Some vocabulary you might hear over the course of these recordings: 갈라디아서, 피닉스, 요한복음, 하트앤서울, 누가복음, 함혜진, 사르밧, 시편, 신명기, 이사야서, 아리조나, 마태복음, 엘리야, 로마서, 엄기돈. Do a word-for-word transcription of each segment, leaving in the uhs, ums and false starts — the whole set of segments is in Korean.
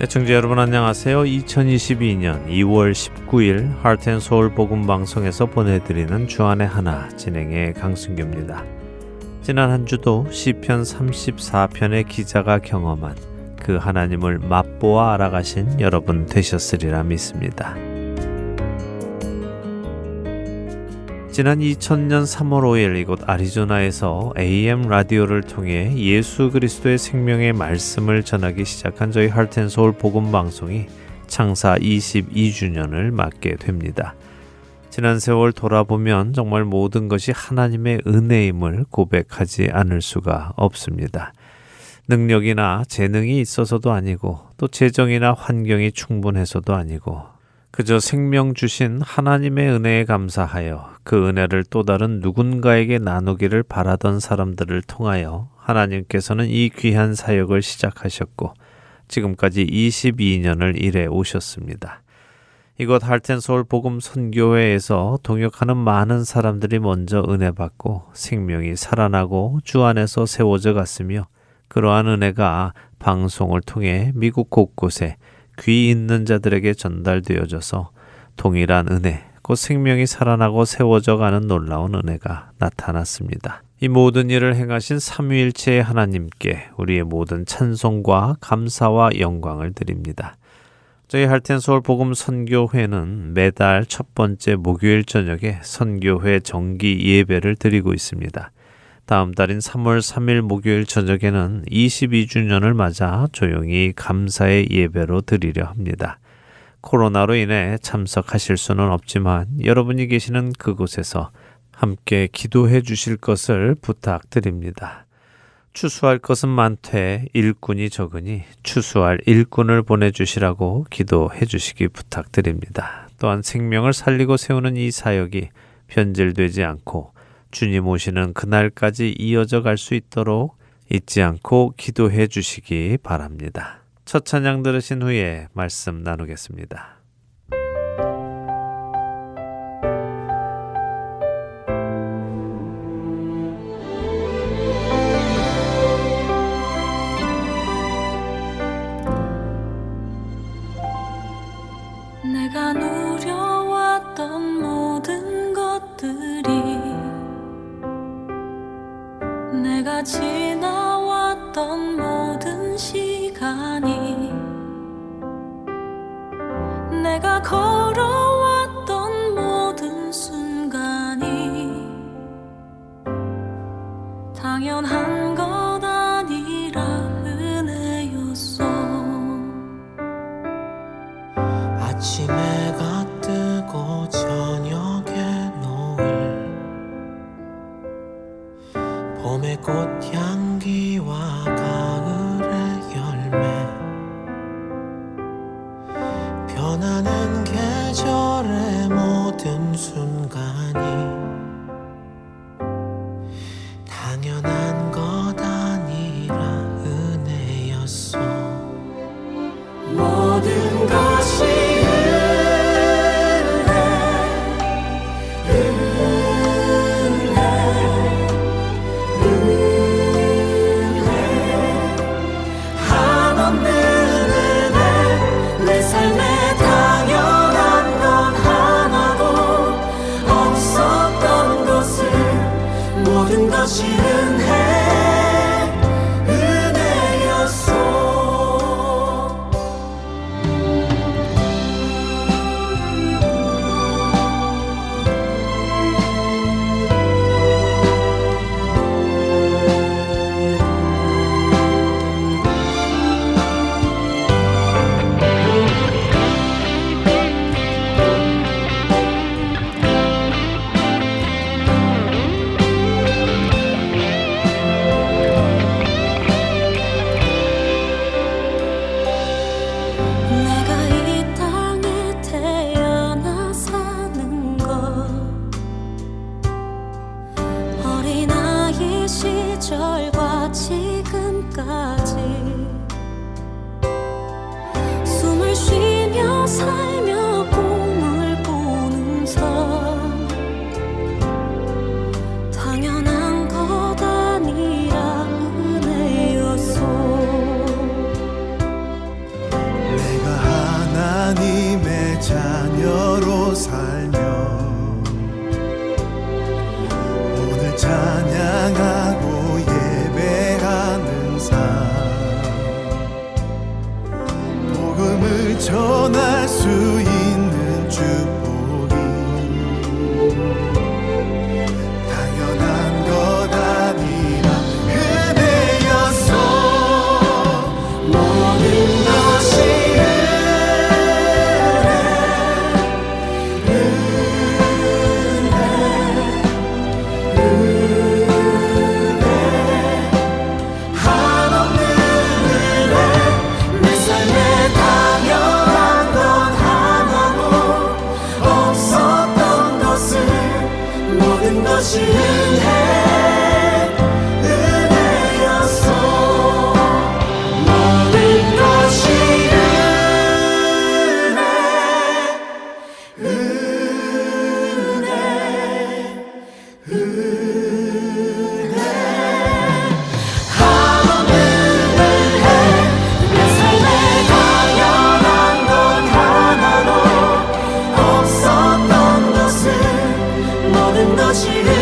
애청자 여러분 안녕하세요. 이천이십이년 이월 십구일 하트앤서울 복음방송에서 보내드리는 주안의 하나 진행의 강승규입니다. 지난 한 주도 시편 삼십사편의 기자가 경험한 그 하나님을 맛보아 알아가신 여러분 되셨으리라 믿습니다. 지난 이천년 삼월 오일 이곳 아리조나에서 에이엠 라디오를 통해 예수 그리스도의 생명의 말씀을 전하기 시작한 저희 하트앤서울 복음방송이 창사 이십이주년을 맞게 됩니다. 지난 세월 돌아보면 정말 모든 것이 하나님의 은혜임을 고백하지 않을 수가 없습니다. 능력이나 재능이 있어서도 아니고 또 재정이나 환경이 충분해서도 아니고 그저 생명 주신 하나님의 은혜에 감사하여 그 은혜를 또 다른 누군가에게 나누기를 바라던 사람들을 통하여 하나님께서는 이 귀한 사역을 시작하셨고 지금까지 이십이년을 일해 오셨습니다. 이곳 하트앤서울 복음 선교회에서 동역하는 많은 사람들이 먼저 은혜받고 생명이 살아나고 주 안에서 세워져 갔으며 그러한 은혜가 방송을 통해 미국 곳곳에 귀 있는 자들에게 전달되어져서 동일한 은혜, 곧 생명이 살아나고 세워져가는 놀라운 은혜가 나타났습니다. 이 모든 일을 행하신 삼위일체의 하나님께 우리의 모든 찬송과 감사와 영광을 드립니다. 저희 하트앤서울 복음 선교회는 매달 첫 번째 목요일 저녁에 선교회 정기 예배를 드리고 있습니다. 다음 달인 삼월 삼일 목요일 저녁에는 이십이주년을 맞아 조용히 감사의 예배로 드리려 합니다. 코로나로 인해 참석하실 수는 없지만 여러분이 계시는 그곳에서 함께 기도해 주실 것을 부탁드립니다. 추수할 것은 많되 일꾼이 적으니 추수할 일꾼을 보내주시라고 기도해 주시기 부탁드립니다. 또한 생명을 살리고 세우는 이 사역이 변질되지 않고 주님 오시는 그날까지 이어져 갈 수 있도록 잊지 않고 기도해 주시기 바랍니다. 첫 찬양 들으신 후에 말씀 나누겠습니다. 내가 노려왔던 모든 것들이 내가 지나왔던 모든 시간이 내가 걸어왔던 모든 순간이 당연한 것 아니라 은혜였어. 아침에 가 뜨고 저녁에 노을 봄의 꽃향기와 가을의 열매 변하는 계절의 모든 순간이 당연한 것 아니라 은혜였어. 모든 것이 하나님의 자녀로 살며 오늘 찬양하고 예배하는 삶, 복음을 전할 수 있는 축복이 당연한 것 아니라 은혜였어. 모든 것이 은혜, 은혜였어. 모든 것이 은혜, 은혜, 은혜. 하나님의 은혜, 내 삶에 당연한 건 하나도 없었던 것은 모든 것이 은혜.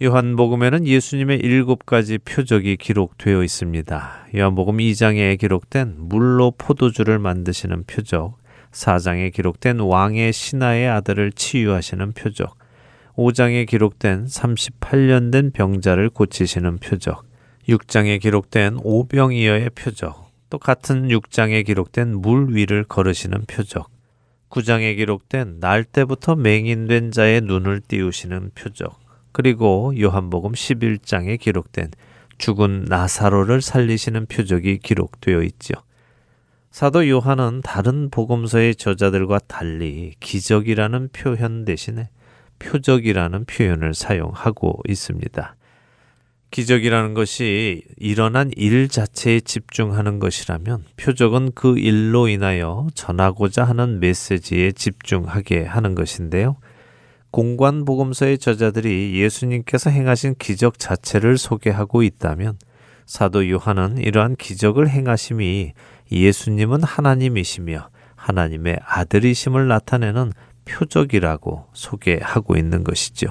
요한복음에는 예수님의 일곱 가지 표적이 기록되어 있습니다. 요한복음 이 장에 기록된 물로 포도주를 만드시는 표적, 사 장에 기록된 왕의 신하의 아들을 치유하시는 표적, 오 장에 기록된 삼십팔 년 된 병자를 고치시는 표적, 육 장에 기록된 오병이어의 표적, 또 같은 육 장에 기록된 물 위를 걸으시는 표적, 구 장에 기록된 날 때부터 맹인된 자의 눈을 띄우시는 표적, 그리고 요한복음 십일 장에 기록된 죽은 나사로를 살리시는 표적이 기록되어 있죠. 사도 요한은 다른 복음서의 저자들과 달리 기적이라는 표현 대신에 표적이라는 표현을 사용하고 있습니다. 기적이라는 것이 일어난 일 자체에 집중하는 것이라면, 표적은 그 일로 인하여 전하고자 하는 메시지에 집중하게 하는 것인데요. 공관복음서의 저자들이 예수님께서 행하신 기적 자체를 소개하고 있다면, 사도 요한은 이러한 기적을 행하심이 예수님은 하나님이시며 하나님의 아들이심을 나타내는 표적이라고 소개하고 있는 것이죠.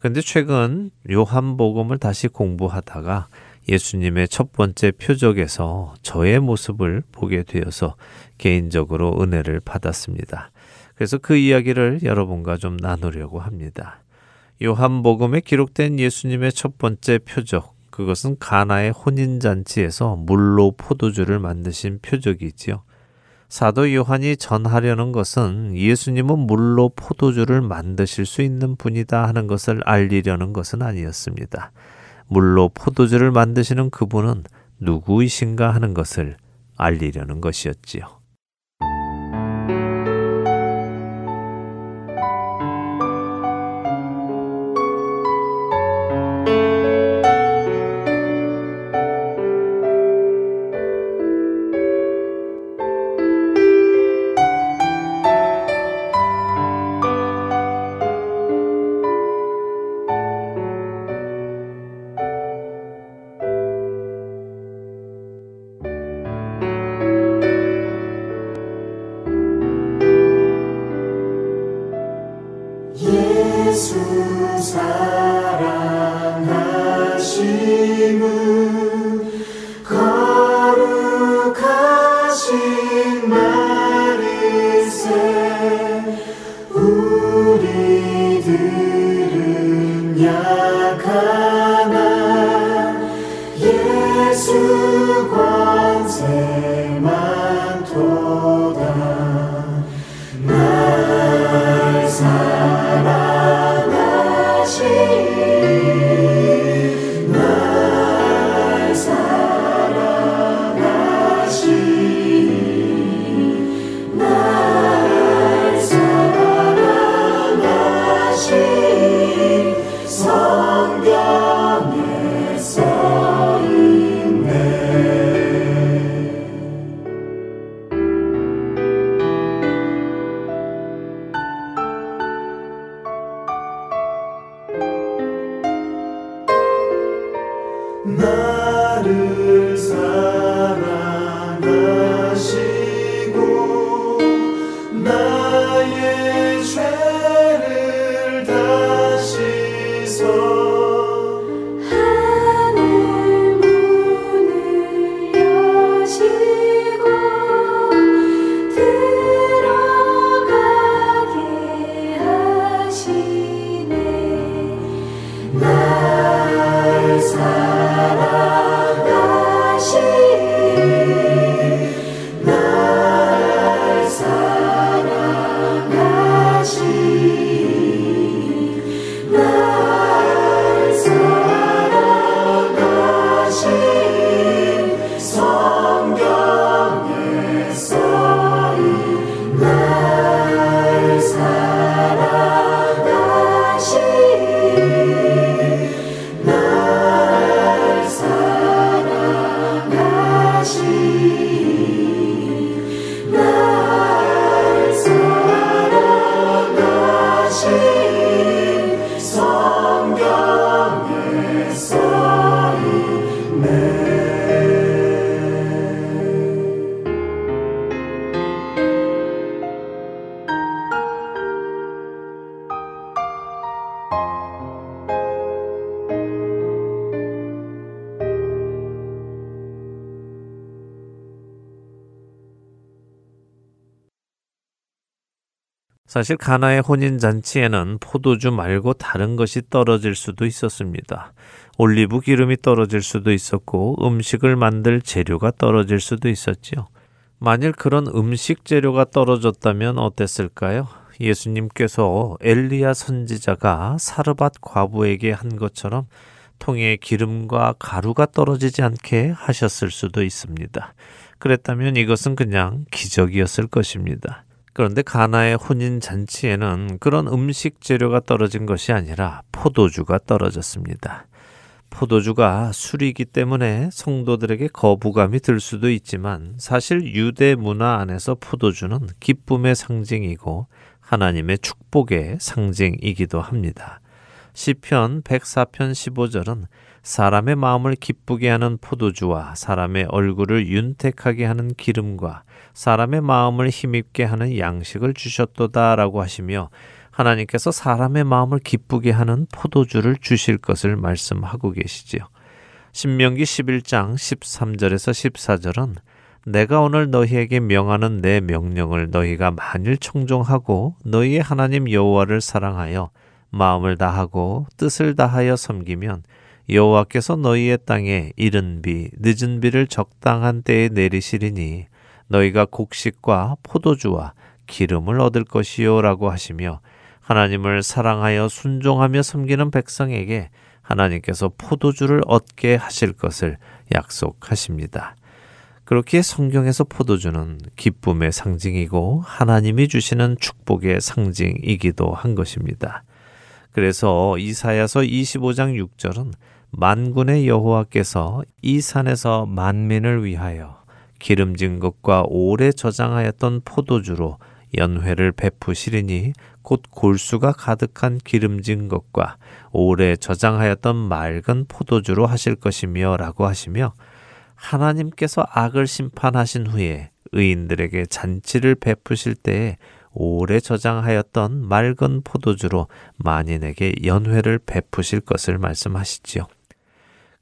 그런데 최근 요한복음을 다시 공부하다가 예수님의 첫 번째 표적에서 저의 모습을 보게 되어서 개인적으로 은혜를 받았습니다. 그래서 그 이야기를 여러분과 좀 나누려고 합니다. 요한복음에 기록된 예수님의 첫 번째 표적, 그것은 가나의 혼인잔치에서 물로 포도주를 만드신 표적이지요. 사도 요한이 전하려는 것은 예수님은 물로 포도주를 만드실 수 있는 분이다 하는 것을 알리려는 것은 아니었습니다. 물로 포도주를 만드시는 그분은 누구이신가 하는 것을 알리려는 것이었지요. 나를 사랑하시고 나의 죄를 다시서 사실 가나의 혼인잔치에는 포도주 말고 다른 것이 떨어질 수도 있었습니다. 올리브 기름이 떨어질 수도 있었고 음식을 만들 재료가 떨어질 수도 있었지요. 만일 그런 음식 재료가 떨어졌다면 어땠을까요? 예수님께서 엘리야 선지자가 사르밧 과부에게 한 것처럼 통에 기름과 가루가 떨어지지 않게 하셨을 수도 있습니다. 그랬다면 이것은 그냥 기적이었을 것입니다. 그런데 가나의 혼인 잔치에는 그런 음식 재료가 떨어진 것이 아니라 포도주가 떨어졌습니다. 포도주가 술이기 때문에 성도들에게 거부감이 들 수도 있지만 사실 유대 문화 안에서 포도주는 기쁨의 상징이고 하나님의 축복의 상징이기도 합니다. 시편 백사 편 십오 절은 사람의 마음을 기쁘게 하는 포도주와 사람의 얼굴을 윤택하게 하는 기름과 사람의 마음을 힘있게 하는 양식을 주셨도다 라고 하시며 하나님께서 사람의 마음을 기쁘게 하는 포도주를 주실 것을 말씀하고 계시지요. 신명기 십일 장 십삼 절에서 십사 절은 내가 오늘 너희에게 명하는 내 명령을 너희가 만일 청종하고 너희의 하나님 여호와를 사랑하여 마음을 다하고 뜻을 다하여 섬기면 여호와께서 너희의 땅에 이른 비, 늦은 비를 적당한 때에 내리시리니 너희가 곡식과 포도주와 기름을 얻을 것이요 라고 하시며 하나님을 사랑하여 순종하며 섬기는 백성에게 하나님께서 포도주를 얻게 하실 것을 약속하십니다. 그렇기에 성경에서 포도주는 기쁨의 상징이고 하나님이 주시는 축복의 상징이기도 한 것입니다. 그래서 이사야서 이십오 장 육 절은 만군의 여호와께서 이 산에서 만민을 위하여 기름진 것과 오래 저장하였던 포도주로 연회를 베푸시리니 곧 골수가 가득한 기름진 것과 오래 저장하였던 맑은 포도주로 하실 것이며 라고 하시며 하나님께서 악을 심판하신 후에 의인들에게 잔치를 베푸실 때에 오래 저장하였던 맑은 포도주로 만인에게 연회를 베푸실 것을 말씀하시지요.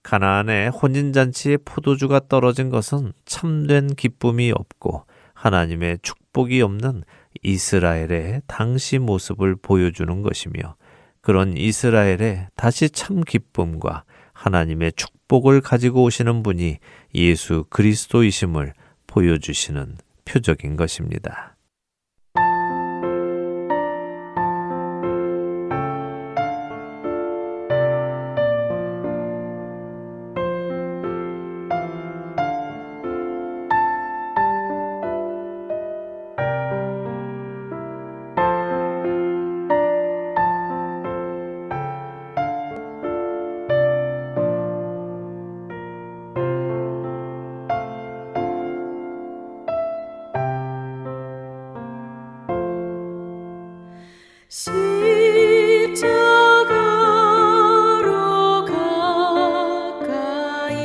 가나안의 혼인잔치에 포도주가 떨어진 것은 참된 기쁨이 없고 하나님의 축복이 없는 이스라엘의 당시 모습을 보여주는 것이며 그런 이스라엘의 다시 참 기쁨과 하나님의 축복을 가지고 오시는 분이 예수 그리스도이심을 보여주시는 표적인 것입니다. 십자가로 가까이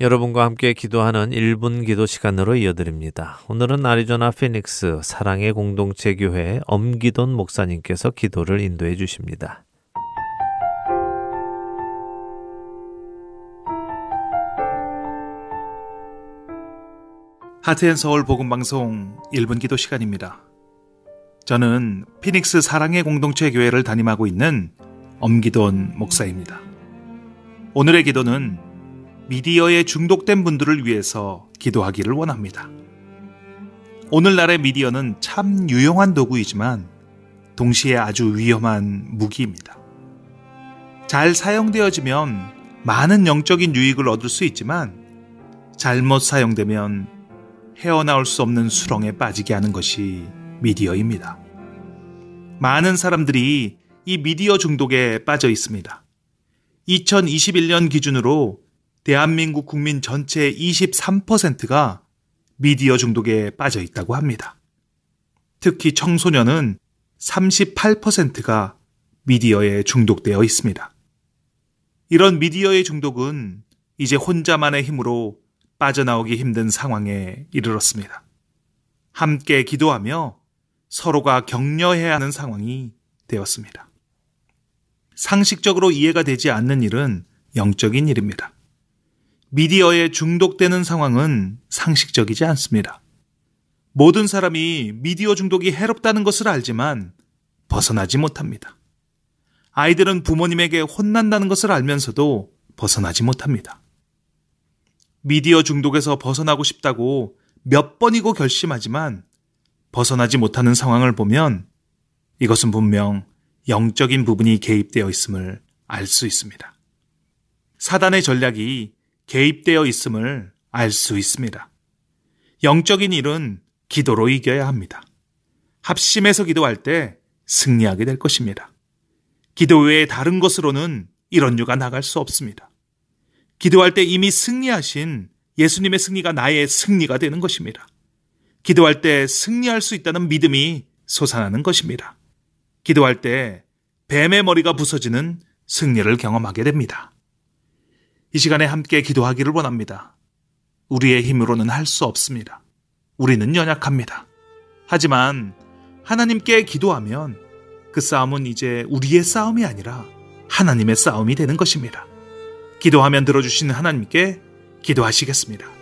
여러분과 함께 기도하는 일 분 기도 시간으로 이어드립니다. 오늘은 아리조나 피닉스 사랑의 공동체 교회 엄기돈 목사님께서 기도를 인도해 주십니다. 하트앤서울 복음방송 일 분 기도 시간입니다. 저는 피닉스 사랑의 공동체 교회를 담임하고 있는 엄기돈 목사입니다. 오늘의 기도는 미디어에 중독된 분들을 위해서 기도하기를 원합니다. 오늘날의 미디어는 참 유용한 도구이지만 동시에 아주 위험한 무기입니다. 잘 사용되어지면 많은 영적인 유익을 얻을 수 있지만 잘못 사용되면 헤어나올 수 없는 수렁에 빠지게 하는 것이 미디어입니다. 많은 사람들이 이 미디어 중독에 빠져 있습니다. 이천이십일 년 기준으로 대한민국 국민 전체의 이십삼 퍼센트가 미디어 중독에 빠져 있다고 합니다. 특히 청소년은 삼십팔 퍼센트가 미디어에 중독되어 있습니다. 이런 미디어의 중독은 이제 혼자만의 힘으로 빠져나오기 힘든 상황에 이르렀습니다. 함께 기도하며 서로가 격려해야 하는 상황이 되었습니다. 상식적으로 이해가 되지 않는 일은 영적인 일입니다. 미디어에 중독되는 상황은 상식적이지 않습니다. 모든 사람이 미디어 중독이 해롭다는 것을 알지만 벗어나지 못합니다. 아이들은 부모님에게 혼난다는 것을 알면서도 벗어나지 못합니다. 미디어 중독에서 벗어나고 싶다고 몇 번이고 결심하지만 벗어나지 못하는 상황을 보면 이것은 분명 영적인 부분이 개입되어 있음을 알 수 있습니다. 사단의 전략이 개입되어 있음을 알 수 있습니다. 영적인 일은 기도로 이겨야 합니다. 합심해서 기도할 때 승리하게 될 것입니다. 기도 외에 다른 것으로는 이런 유가 나갈 수 없습니다. 기도할 때 이미 승리하신 예수님의 승리가 나의 승리가 되는 것입니다. 기도할 때 승리할 수 있다는 믿음이 솟아나는 것입니다. 기도할 때 뱀의 머리가 부서지는 승리를 경험하게 됩니다. 이 시간에 함께 기도하기를 원합니다. 우리의 힘으로는 할 수 없습니다. 우리는 연약합니다. 하지만 하나님께 기도하면 그 싸움은 이제 우리의 싸움이 아니라 하나님의 싸움이 되는 것입니다. 기도하면 들어주시는 하나님께 기도하시겠습니다.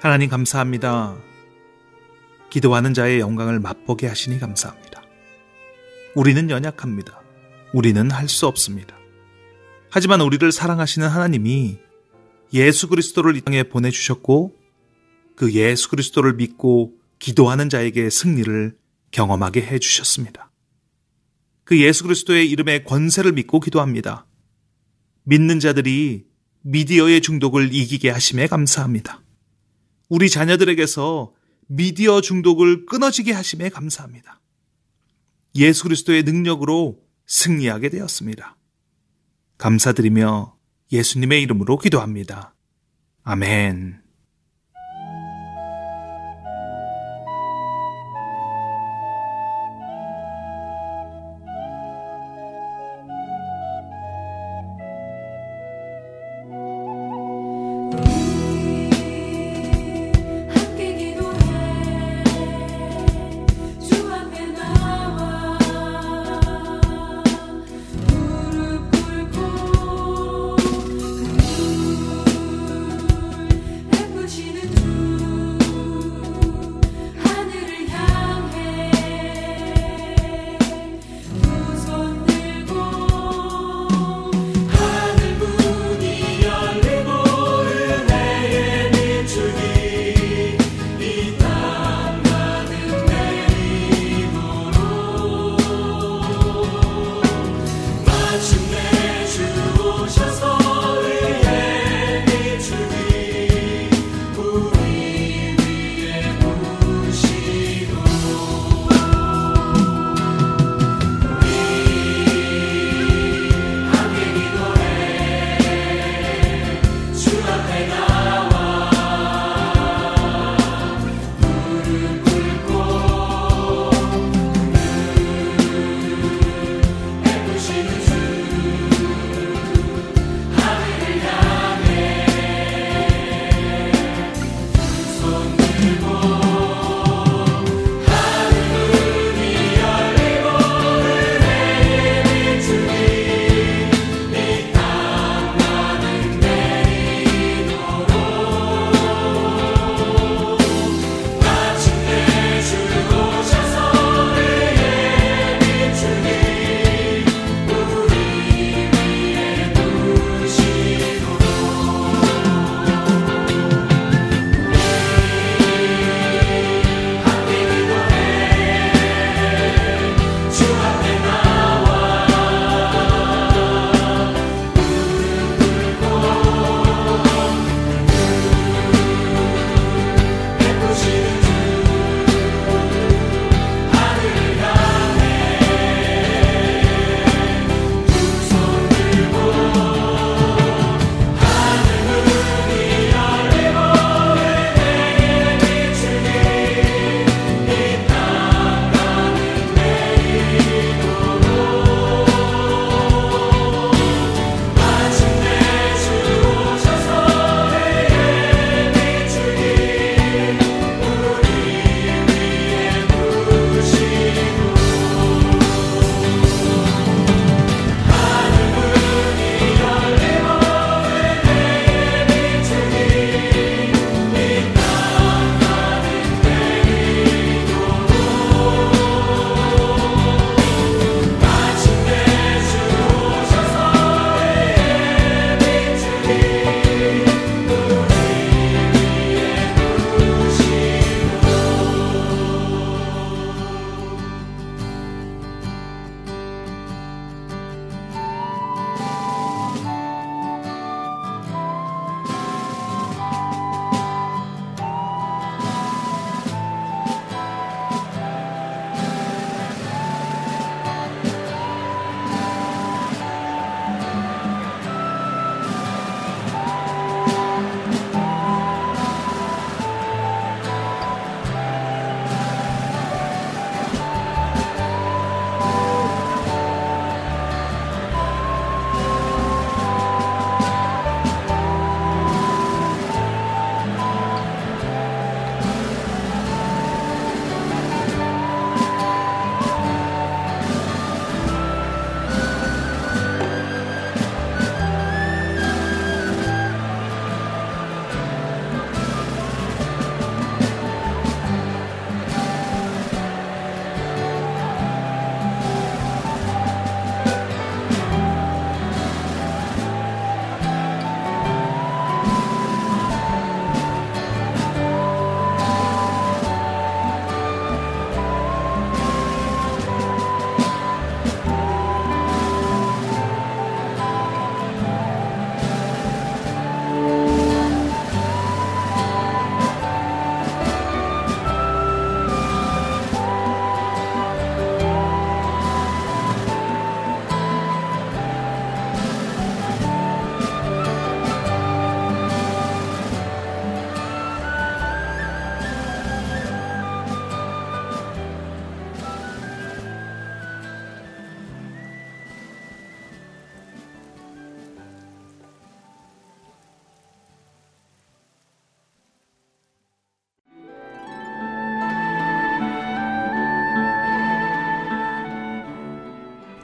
하나님 감사합니다. 기도하는 자의 영광을 맛보게 하시니 감사합니다. 우리는 연약합니다. 우리는 할 수 없습니다. 하지만 우리를 사랑하시는 하나님이 예수 그리스도를 이 땅에 보내주셨고 그 예수 그리스도를 믿고 기도하는 자에게 승리를 경험하게 해주셨습니다. 그 예수 그리스도의 이름의 권세를 믿고 기도합니다. 믿는 자들이 미디어의 중독을 이기게 하심에 감사합니다. 우리 자녀들에게서 미디어 중독을 끊어지게 하심에 감사합니다. 예수 그리스도의 능력으로 승리하게 되었습니다. 감사드리며 예수님의 이름으로 기도합니다. 아멘.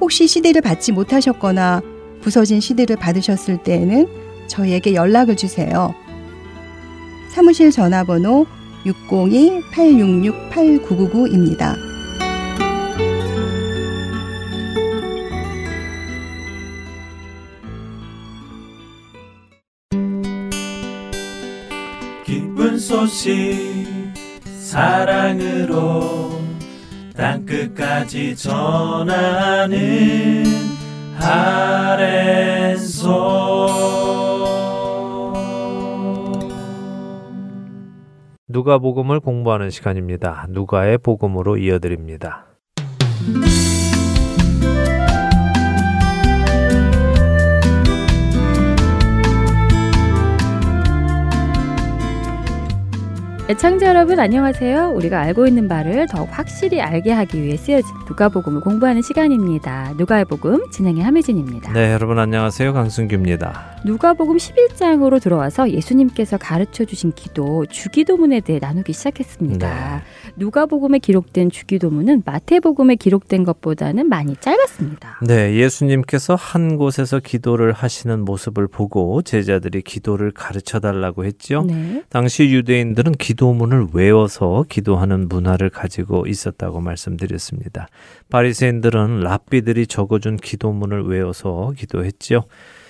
혹시 씨디를 받지 못하셨거나 부서진 씨디를 받으셨을 때에는 저희에게 연락을 주세요. 사무실 전화번호 육공이 팔육육 팔구구구입니다. 기쁜 소식 사랑으로 땅끝까지 전하는 하트앤서울. 누가복음을 공부하는 시간입니다. 누가의 복음으로 이어드립니다. 애청자 여러분 안녕하세요. 우리가 알고 있는 바를 더욱 확실히 알게 하기 위해 쓰여진 누가복음을 공부하는 시간입니다. 누가의 복음 진행의 함혜진입니다. 네, 여러분 안녕하세요. 강승규입니다. 누가복음 십일 장으로 들어와서 예수님께서 가르쳐주신 기도, 주기도문에 대해 나누기 시작했습니다. 네. 누가복음에 기록된 주기도문은 마태복음에 기록된 것보다는 많이 짧았습니다. 네, 예수님께서 한 곳에서 기도를 하시는 모습을 보고 제자들이 기도를 가르쳐달라고 했죠. 네. 당시 유대인들은 기도 기도문을 외워서 기도하는 문화를 가지고 있었다고 말씀드렸습니다. 바리새인들은 랍비들이 적어준 기도문을 외워서 기도했지요.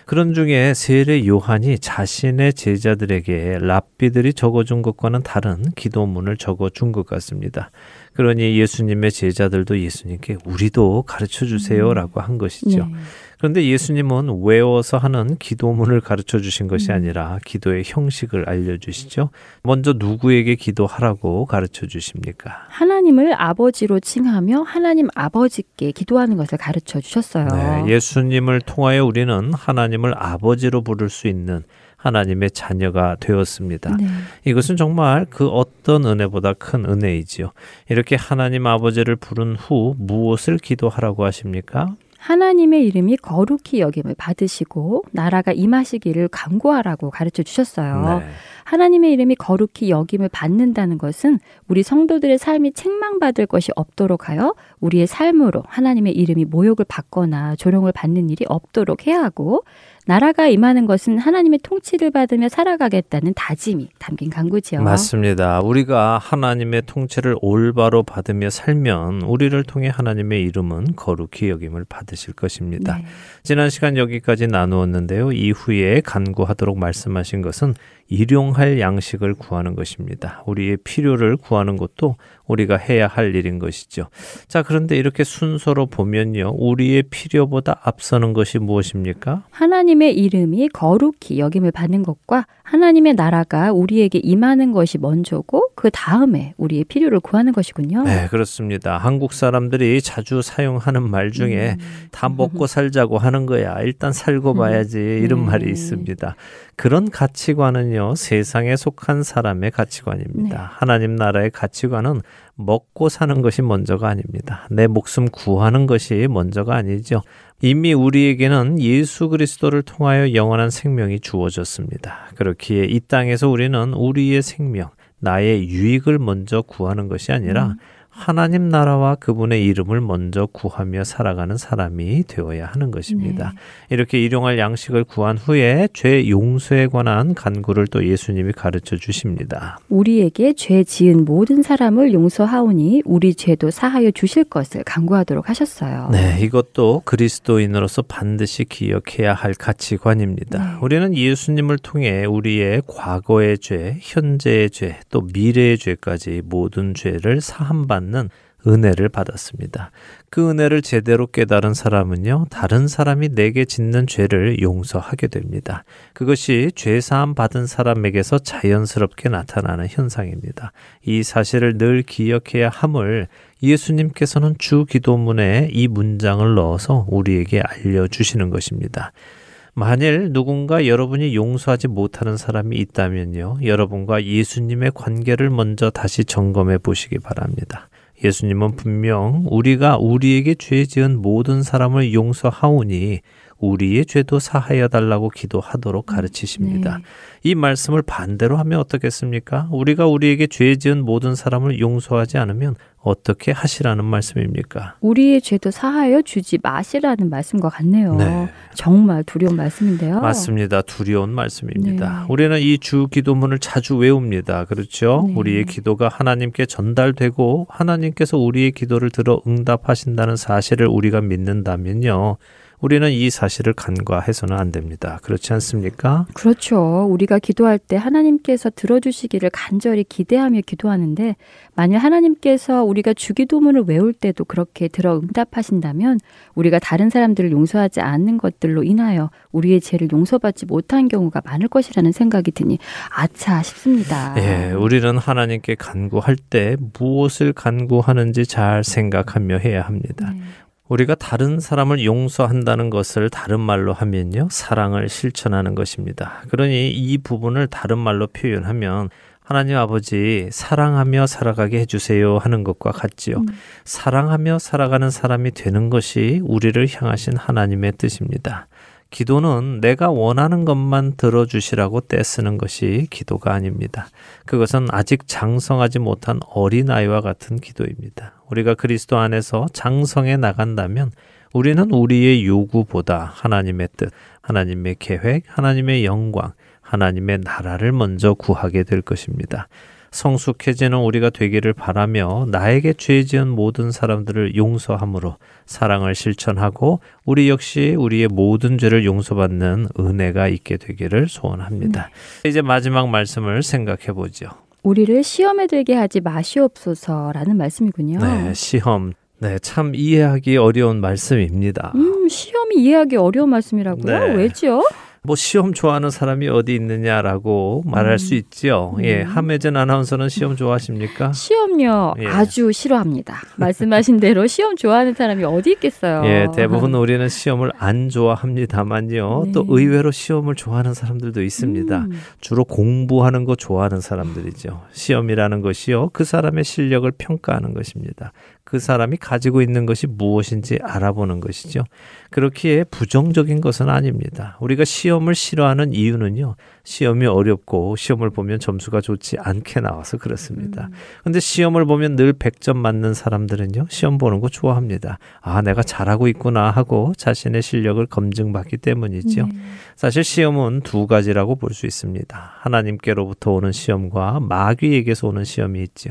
그런 중에 세례 요한이 자신의 제자들에게 랍비들이 적어준 것과는 다른 기도문을 적어준 것 같습니다. 그러니 예수님의 제자들도 예수님께 우리도 가르쳐주세요 라고 한 것이죠. 네. 그런데 예수님은 외워서 하는 기도문을 가르쳐 주신 것이 아니라 기도의 형식을 알려주시죠. 먼저 누구에게 기도하라고 가르쳐 주십니까? 하나님을 아버지로 칭하며 하나님 아버지께 기도하는 것을 가르쳐 주셨어요. 네, 예수님을 통하여 우리는 하나님을 아버지로 부를 수 있는 하나님의 자녀가 되었습니다. 네. 이것은 정말 그 어떤 은혜보다 큰 은혜이지요. 이렇게 하나님 아버지를 부른 후 무엇을 기도하라고 하십니까? 하나님의 이름이 거룩히 여김을 받으시고 나라가 임하시기를 간구하라고 가르쳐 주셨어요. 네. 하나님의 이름이 거룩히 여김을 받는다는 것은 우리 성도들의 삶이 책망받을 것이 없도록 하여 우리의 삶으로 하나님의 이름이 모욕을 받거나 조롱을 받는 일이 없도록 해야 하고, 나라가 임하는 것은 하나님의 통치를 받으며 살아가겠다는 다짐이 담긴 간구지요. 맞습니다. 우리가 하나님의 통치를 올바로 받으며 살면 우리를 통해 하나님의 이름은 거룩히 여김을 받으실 것입니다. 네. 지난 시간 여기까지 나누었는데요. 이후에 간구하도록 말씀하신 것은 일용할 양식을 구하는 것입니다. 우리의 필요를 구하는 것도 우리가 해야 할 일인 것이죠. 자, 그런데 이렇게 순서로 보면요. 우리의 필요보다 앞서는 것이 무엇입니까? 하나님의 이름이 거룩히 여김을 받는 것과 하나님의 나라가 우리에게 임하는 것이 먼저고 그 다음에 우리의 필요를 구하는 것이군요. 네, 그렇습니다. 한국 사람들이 자주 사용하는 말 중에 음. 다 먹고 살자고 하는 거야. 일단 살고 봐야지 음. 이런 음. 말이 있습니다. 그런 가치관은요, 세상에 속한 사람의 가치관입니다. 네. 하나님 나라의 가치관은 먹고 사는 것이 먼저가 아닙니다. 내 목숨 구하는 것이 먼저가 아니죠. 이미 우리에게는 예수 그리스도를 통하여 영원한 생명이 주어졌습니다. 그렇기에 이 땅에서 우리는 우리의 생명, 나의 유익을 먼저 구하는 것이 아니라 음. 하나님 나라와 그분의 이름을 먼저 구하며 살아가는 사람이 되어야 하는 것입니다. 네. 이렇게 일용할 양식을 구한 후에 죄 용서에 관한 간구를 또 예수님이 가르쳐 주십니다. 우리에게 죄 지은 모든 사람을 용서하오니 우리 죄도 사하여 주실 것을 간구하도록 하셨어요. 네, 이것도 그리스도인으로서 반드시 기억해야 할 가치관입니다. 네. 우리는 예수님을 통해 우리의 과거의 죄, 현재의 죄, 또 미래의 죄까지 모든 죄를 사함받는 는 은혜를 받았습니다. 그 은혜를 제대로 깨달은 사람은요, 다른 사람이 내게 짓는 죄를 용서하게 됩니다. 그것이 죄사함 받은 사람에게서 자연스럽게 나타나는 현상입니다. 이 사실을 늘 기억해야 함을 예수님께서는 주 기도문에 이 문장을 넣어서 우리에게 알려주시는 것입니다. 만일 누군가 여러분이 용서하지 못하는 사람이 있다면요, 여러분과 예수님의 관계를 먼저 다시 점검해 보시기 바랍니다. 예수님은 분명 우리가 우리에게 죄 지은 모든 사람을 용서하오니 우리의 죄도 사하여 달라고 기도하도록 가르치십니다. 네. 이 말씀을 반대로 하면 어떻겠습니까? 우리가 우리에게 죄 지은 모든 사람을 용서하지 않으면 어떻게 하시라는 말씀입니까? 우리의 죄도 사하여 주지 마시라는 말씀과 같네요. 네. 정말 두려운 말씀인데요. 맞습니다. 두려운 말씀입니다. 네. 우리는 이 주 기도문을 자주 외웁니다. 그렇죠? 네. 우리의 기도가 하나님께 전달되고 하나님께서 우리의 기도를 들어 응답하신다는 사실을 우리가 믿는다면요, 우리는 이 사실을 간과해서는 안 됩니다. 그렇지 않습니까? 그렇죠. 우리가 기도할 때 하나님께서 들어주시기를 간절히 기대하며 기도하는데, 만약 하나님께서 우리가 주기도문을 외울 때도 그렇게 들어 응답하신다면 우리가 다른 사람들을 용서하지 않는 것들로 인하여 우리의 죄를 용서받지 못한 경우가 많을 것이라는 생각이 드니 아차 싶습니다. 예, 우리는 하나님께 간구할 때 무엇을 간구하는지 잘 생각하며 해야 합니다. 네. 우리가 다른 사람을 용서한다는 것을 다른 말로 하면요, 사랑을 실천하는 것입니다. 그러니 이 부분을 다른 말로 표현하면 하나님 아버지 사랑하며 살아가게 해주세요 하는 것과 같지요. 음. 사랑하며 살아가는 사람이 되는 것이 우리를 향하신 하나님의 뜻입니다. 기도는 내가 원하는 것만 들어주시라고 떼쓰는 것이 기도가 아닙니다. 그것은 아직 장성하지 못한 어린아이와 같은 기도입니다. 우리가 그리스도 안에서 장성해 나간다면 우리는 우리의 요구보다 하나님의 뜻, 하나님의 계획, 하나님의 영광, 하나님의 나라를 먼저 구하게 될 것입니다. 성숙해지는 우리가 되기를 바라며, 나에게 죄 지은 모든 사람들을 용서함으로 사랑을 실천하고 우리 역시 우리의 모든 죄를 용서받는 은혜가 있게 되기를 소원합니다. 네. 이제 마지막 말씀을 생각해 보죠. 우리를 시험에 들게 하지 마시옵소서라는 말씀이군요. 네, 시험. 네, 참 이해하기 어려운 말씀입니다. 음, 시험이 이해하기 어려운 말씀이라고요? 네. 왜죠? 뭐 시험 좋아하는 사람이 어디 있느냐라고 말할 음. 수 있죠. 예, 함혜진 아나운서는 시험 좋아하십니까? 시험요. 예. 아주 싫어합니다. 말씀하신 대로 시험 좋아하는 사람이 어디 있겠어요. 예, 대부분 아. 우리는 시험을 안 좋아합니다만요. 네. 또 의외로 시험을 좋아하는 사람들도 있습니다. 음. 주로 공부하는 거 좋아하는 사람들이죠. 시험이라는 것이요, 그 사람의 실력을 평가하는 것입니다. 그 사람이 가지고 있는 것이 무엇인지 알아보는 것이죠. 그렇기에 부정적인 것은 아닙니다. 우리가 시험을 싫어하는 이유는요, 시험이 어렵고 시험을 보면 점수가 좋지 않게 나와서 그렇습니다. 그런데 시험을 보면 늘 백 점 맞는 사람들은요, 시험 보는 거 좋아합니다. 아, 내가 잘하고 있구나 하고 자신의 실력을 검증받기 때문이죠. 사실 시험은 두 가지라고 볼 수 있습니다. 하나님께로부터 오는 시험과 마귀에게서 오는 시험이 있죠.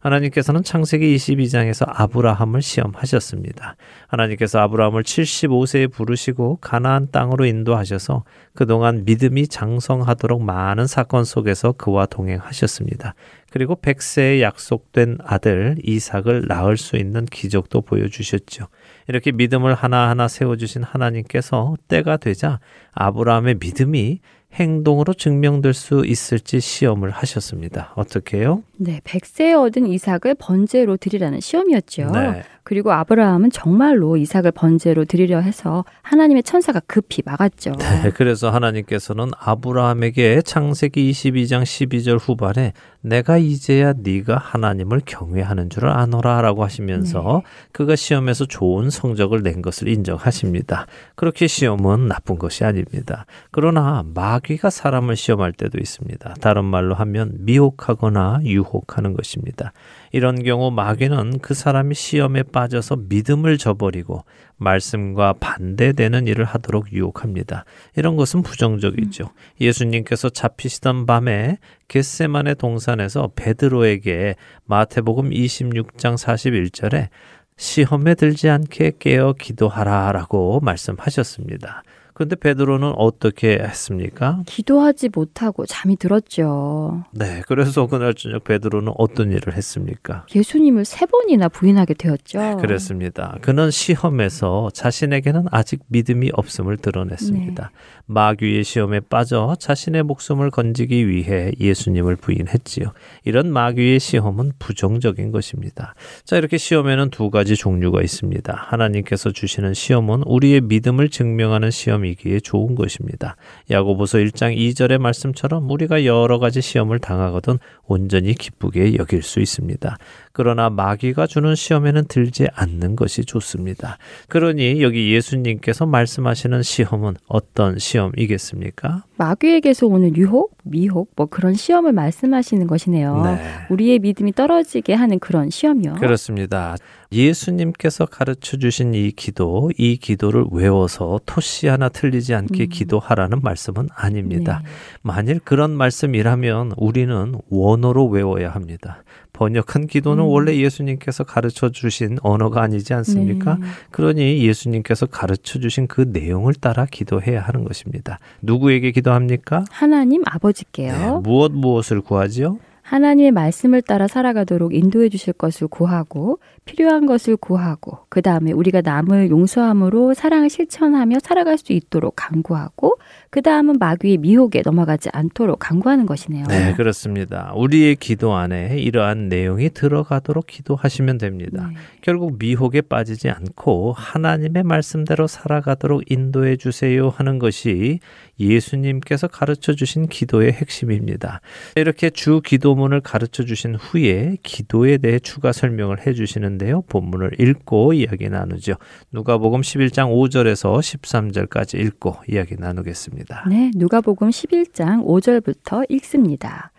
하나님께서는 창세기 이십이 장에서 아브라함을 시험하셨습니다. 하나님께서 아브라함을 칠십오 세에 부르시고 가나안 땅으로 인도하셔서 그동안 믿음이 장성하도록 많은 사건 속에서 그와 동행하셨습니다. 그리고 백 세에 약속된 아들 이삭을 낳을 수 있는 기적도 보여주셨죠. 이렇게 믿음을 하나하나 세워주신 하나님께서 때가 되자 아브라함의 믿음이 행동으로 증명될 수 있을지 시험을 하셨습니다. 어떻게요? 네, 백 세에 얻은 이삭을 번제로 드리라는 시험이었죠. 네. 그리고 아브라함은 정말로 이삭을 번제로 드리려 해서 하나님의 천사가 급히 막았죠. 네, 그래서 하나님께서는 아브라함에게 창세기 이십이 장 십이 절 후반에 내가 이제야 네가 하나님을 경외하는 줄을 아노라 라고 하시면서 네. 그가 시험에서 좋은 성적을 낸 것을 인정하십니다. 그렇게 시험은 나쁜 것이 아닙니다. 그러나 마귀가 사람을 시험할 때도 있습니다. 다른 말로 하면 미혹하거나 유혹하는 것입니다. 이런 경우 마귀는 그 사람이 시험에 빠져서 믿음을 저버리고 말씀과 반대되는 일을 하도록 유혹합니다. 이런 것은 부정적이죠. 음. 예수님께서 잡히시던 밤에 겟세마네 동산에서 베드로에게 마태복음 이십육 장 사십일 절에 시험에 들지 않게 깨어 기도하라라고 말씀하셨습니다. 그런데 베드로는 어떻게 했습니까? 기도하지 못하고 잠이 들었죠. 네, 그래서 그날 저녁 베드로는 어떤 일을 했습니까? 예수님을 세 번이나 부인하게 되었죠. 그렇습니다. 그는 시험에서 자신에게는 아직 믿음이 없음을 드러냈습니다. 네. 마귀의 시험에 빠져 자신의 목숨을 건지기 위해 예수님을 부인했지요. 이런 마귀의 시험은 부정적인 것입니다. 자, 이렇게 시험에는 두 가지 종류가 있습니다. 하나님께서 주시는 시험은 우리의 믿음을 증명하는 시험이기에 좋은 것입니다. 야고보서 일 장 이 절의 말씀처럼 우리가 여러 가지 시험을 당하거든 온전히 기쁘게 여길 수 있습니다. 그러나 마귀가 주는 시험에는 들지 않는 것이 좋습니다. 그러니 여기 예수님께서 말씀하시는 시험은 어떤 시험이겠습니까? 마귀에게서 오는 유혹, 미혹, 뭐 그런 시험을 말씀하시는 것이네요. 네. 우리의 믿음이 떨어지게 하는 그런 시험이요. 그렇습니다. 예수님께서 가르쳐 주신 이 기도, 이 기도를 외워서 토시 하나 틀리지 않게 음. 기도하라는 말씀은 아닙니다. 네. 만일 그런 말씀이라면 우리는 원어로 외워야 합니다. 번역한 기도는 음. 원래 예수님께서 가르쳐 주신 언어가 아니지 않습니까? 네. 그러니 예수님께서 가르쳐 주신 그 내용을 따라 기도해야 하는 것입니다. 누구에게 기도합니까? 하나님 아버지께요. 네. 무엇 무엇을 구하지요? 하나님의 말씀을 따라 살아가도록 인도해 주실 것을 구하고 필요한 것을 구하고 그 다음에 우리가 남을 용서함으로 사랑을 실천하며 살아갈 수 있도록 간구하고 그 다음은 마귀의 미혹에 넘어가지 않도록 간구하는 것이네요. 네, 그렇습니다. 우리의 기도 안에 이러한 내용이 들어가도록 기도하시면 됩니다. 네. 결국 미혹에 빠지지 않고 하나님의 말씀대로 살아가도록 인도해 주세요 하는 것이 예수님께서 가르쳐 주신 기도의 핵심입니다. 이렇게 주 기도문을 가르쳐 주신 후에 기도에 대해 추가 설명을 해 주시는데요. 본문을 읽고 이야기 나누죠. 누가복음 십일 장 오 절에서 십삼 절까지 읽고 이야기 나누겠습니다. 네, 누가복음 십일 장 오 절부터 읽습니다.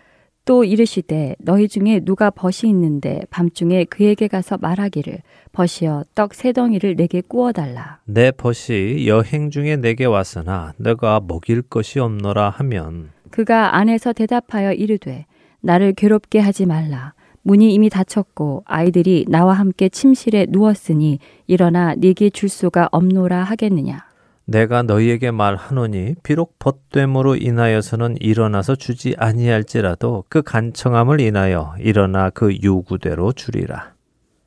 또 이르시되 너희 중에 누가 벗이 있는데 밤중에 그에게 가서 말하기를 벗이여 떡 세 덩이를 내게 구워달라. 내 벗이 여행 중에 내게 왔으나 내가 먹일 것이 없노라 하면 그가 안에서 대답하여 이르되 나를 괴롭게 하지 말라. 문이 이미 닫혔고 아이들이 나와 함께 침실에 누웠으니 일어나 네게 줄 수가 없노라 하겠느냐. 내가 너희에게 말하노니 비록 벗됨으로 인하여서는 일어나서 주지 아니할지라도 그 간청함을 인하여 일어나 그 요구대로 주리라.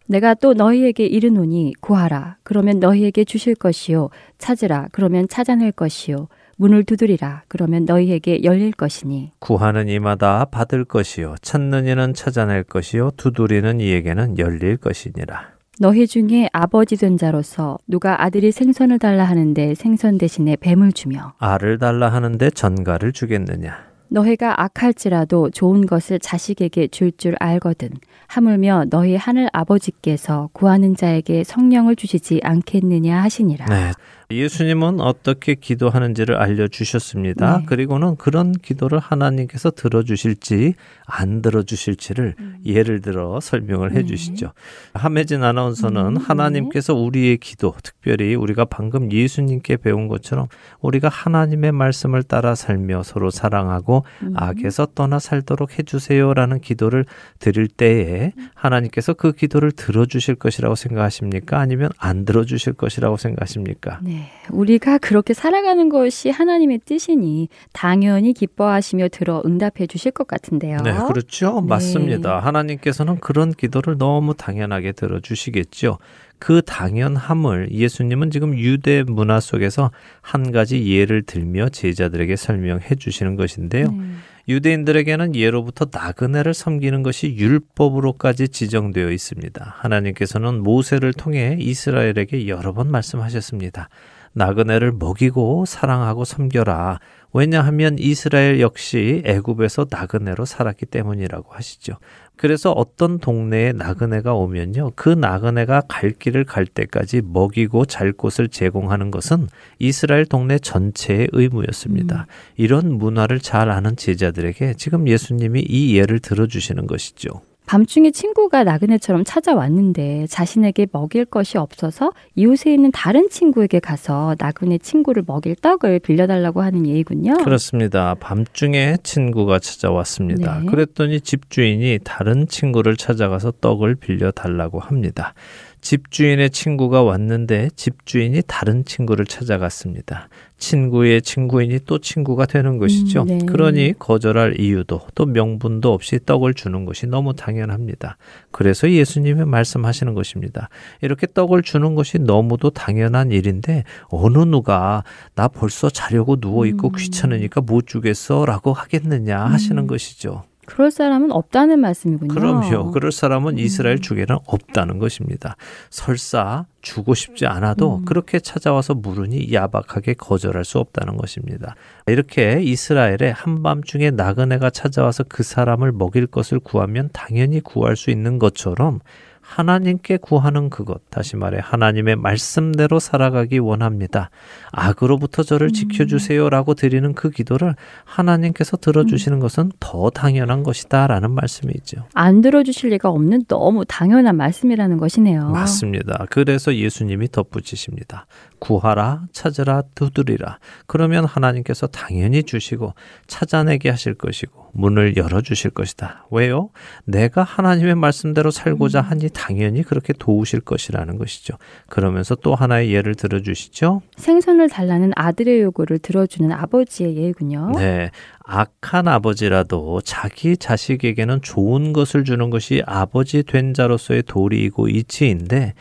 내가 또 너희에게 이르노니 구하라. 그러면 너희에게 주실 것이요. 찾으라. 그러면 찾아낼 것이요. 문을 두드리라. 그러면 너희에게 열릴 것이니. 구하는 이마다 받을 것이요. 찾는 이는 찾아낼 것이요. 두드리는 이에게는 열릴 것이니라. 너희 중에 아버지 된 자로서 누가 아들이 생선을 달라 하는데 생선 대신에 뱀을 주며 알을 달라 하는데 전갈을 주겠느냐. 너희가 악할지라도 좋은 것을 자식에게 줄 줄 알거든 하물며 너희 하늘 아버지께서 구하는 자에게 성령을 주시지 않겠느냐 하시니라. 네. 예수님은 어떻게 기도하는지를 알려주셨습니다. 네. 그리고는 그런 기도를 하나님께서 들어주실지 안 들어주실지를 음. 예를 들어 설명을 네. 해주시죠. 함혜진 아나운서는 음. 하나님께서 우리의 기도, 특별히 우리가 방금 예수님께 배운 것처럼 우리가 하나님의 말씀을 따라 살며 서로 사랑하고 음. 악에서 떠나 살도록 해주세요라는 기도를 드릴 때에 하나님께서 그 기도를 들어주실 것이라고 생각하십니까? 아니면 안 들어주실 것이라고 생각하십니까? 네. 우리가 그렇게 살아가는 것이 하나님의 뜻이니 당연히 기뻐하시며 들어 응답해 주실 것 같은데요. 네, 그렇죠. 네. 맞습니다. 하나님께서는 그런 기도를 너무 당연하게 들어주시겠죠. 그 당연함을 예수님은 지금 유대 문화 속에서 한 가지 예를 들며 제자들에게 설명해 주시는 것인데요. 네. 유대인들에게는 예로부터 나그네를 섬기는 것이 율법으로까지 지정되어 있습니다. 하나님께서는 모세를 통해 이스라엘에게 여러 번 말씀하셨습니다. 나그네를 먹이고 사랑하고 섬겨라. 왜냐하면 이스라엘 역시 애굽에서 나그네로 살았기 때문이라고 하시죠. 그래서 어떤 동네에 나그네가 오면요. 그 나그네가 갈 길을 갈 때까지 먹이고 잘 곳을 제공하는 것은 이스라엘 동네 전체의 의무였습니다. 음. 이런 문화를 잘 아는 제자들에게 지금 예수님이 이 예를 들어주시는 것이죠. 밤중에 친구가 나그네처럼 찾아왔는데 자신에게 먹일 것이 없어서 이웃에 있는 다른 친구에게 가서 나그네 친구를 먹일 떡을 빌려달라고 하는 예이군요. 그렇습니다. 밤중에 친구가 찾아왔습니다. 네. 그랬더니 집주인이 다른 친구를 찾아가서 떡을 빌려달라고 합니다. 집주인의 친구가 왔는데 집주인이 다른 친구를 찾아갔습니다. 친구의 친구인이 또 친구가 되는 것이죠. 음, 네. 그러니 거절할 이유도 또 명분도 없이 떡을 주는 것이 너무 당연합니다. 그래서 예수님이 말씀하시는 것입니다. 이렇게 떡을 주는 것이 너무도 당연한 일인데 어느 누가 나 벌써 자려고 누워있고 음. 귀찮으니까 못 주겠어 라고 하겠느냐 하시는 음. 것이죠. 그럴 사람은 없다는 말씀이군요. 그럼요. 그럴 사람은 음. 이스라엘 주계는 없다는 것입니다. 설사 주고 싶지 않아도 음. 그렇게 찾아와서 물으니 야박하게 거절할 수 없다는 것입니다. 이렇게 이스라엘의 한밤중에 나그네가 찾아와서 그 사람을 먹일 것을 구하면 당연히 구할 수 있는 것처럼 하나님께 구하는 그것, 다시 말해 하나님의 말씀대로 살아가기 원합니다. 악으로부터 저를 지켜주세요라고 드리는 그 기도를 하나님께서 들어주시는 것은 더 당연한 것이다 라는 말씀이죠. 안 들어주실 리가 없는 너무 당연한 말씀이라는 것이네요. 맞습니다. 그래서 예수님이 덧붙이십니다. 구하라, 찾으라, 두드리라. 그러면 하나님께서 당연히 주시고 찾아내게 하실 것이고 문을 열어주실 것이다. 왜요? 내가 하나님의 말씀대로 살고자 하니 당연히 그렇게 도우실 것이라는 것이죠. 그러면서 또 하나의 예를 들어주시죠. 생선을 달라는 아들의 요구를 들어주는 아버지의 예이군요. 네. 악한 아버지라도 자기 자식에게는 좋은 것을 주는 것이 아버지 된 자로서의 도리이고 이치인데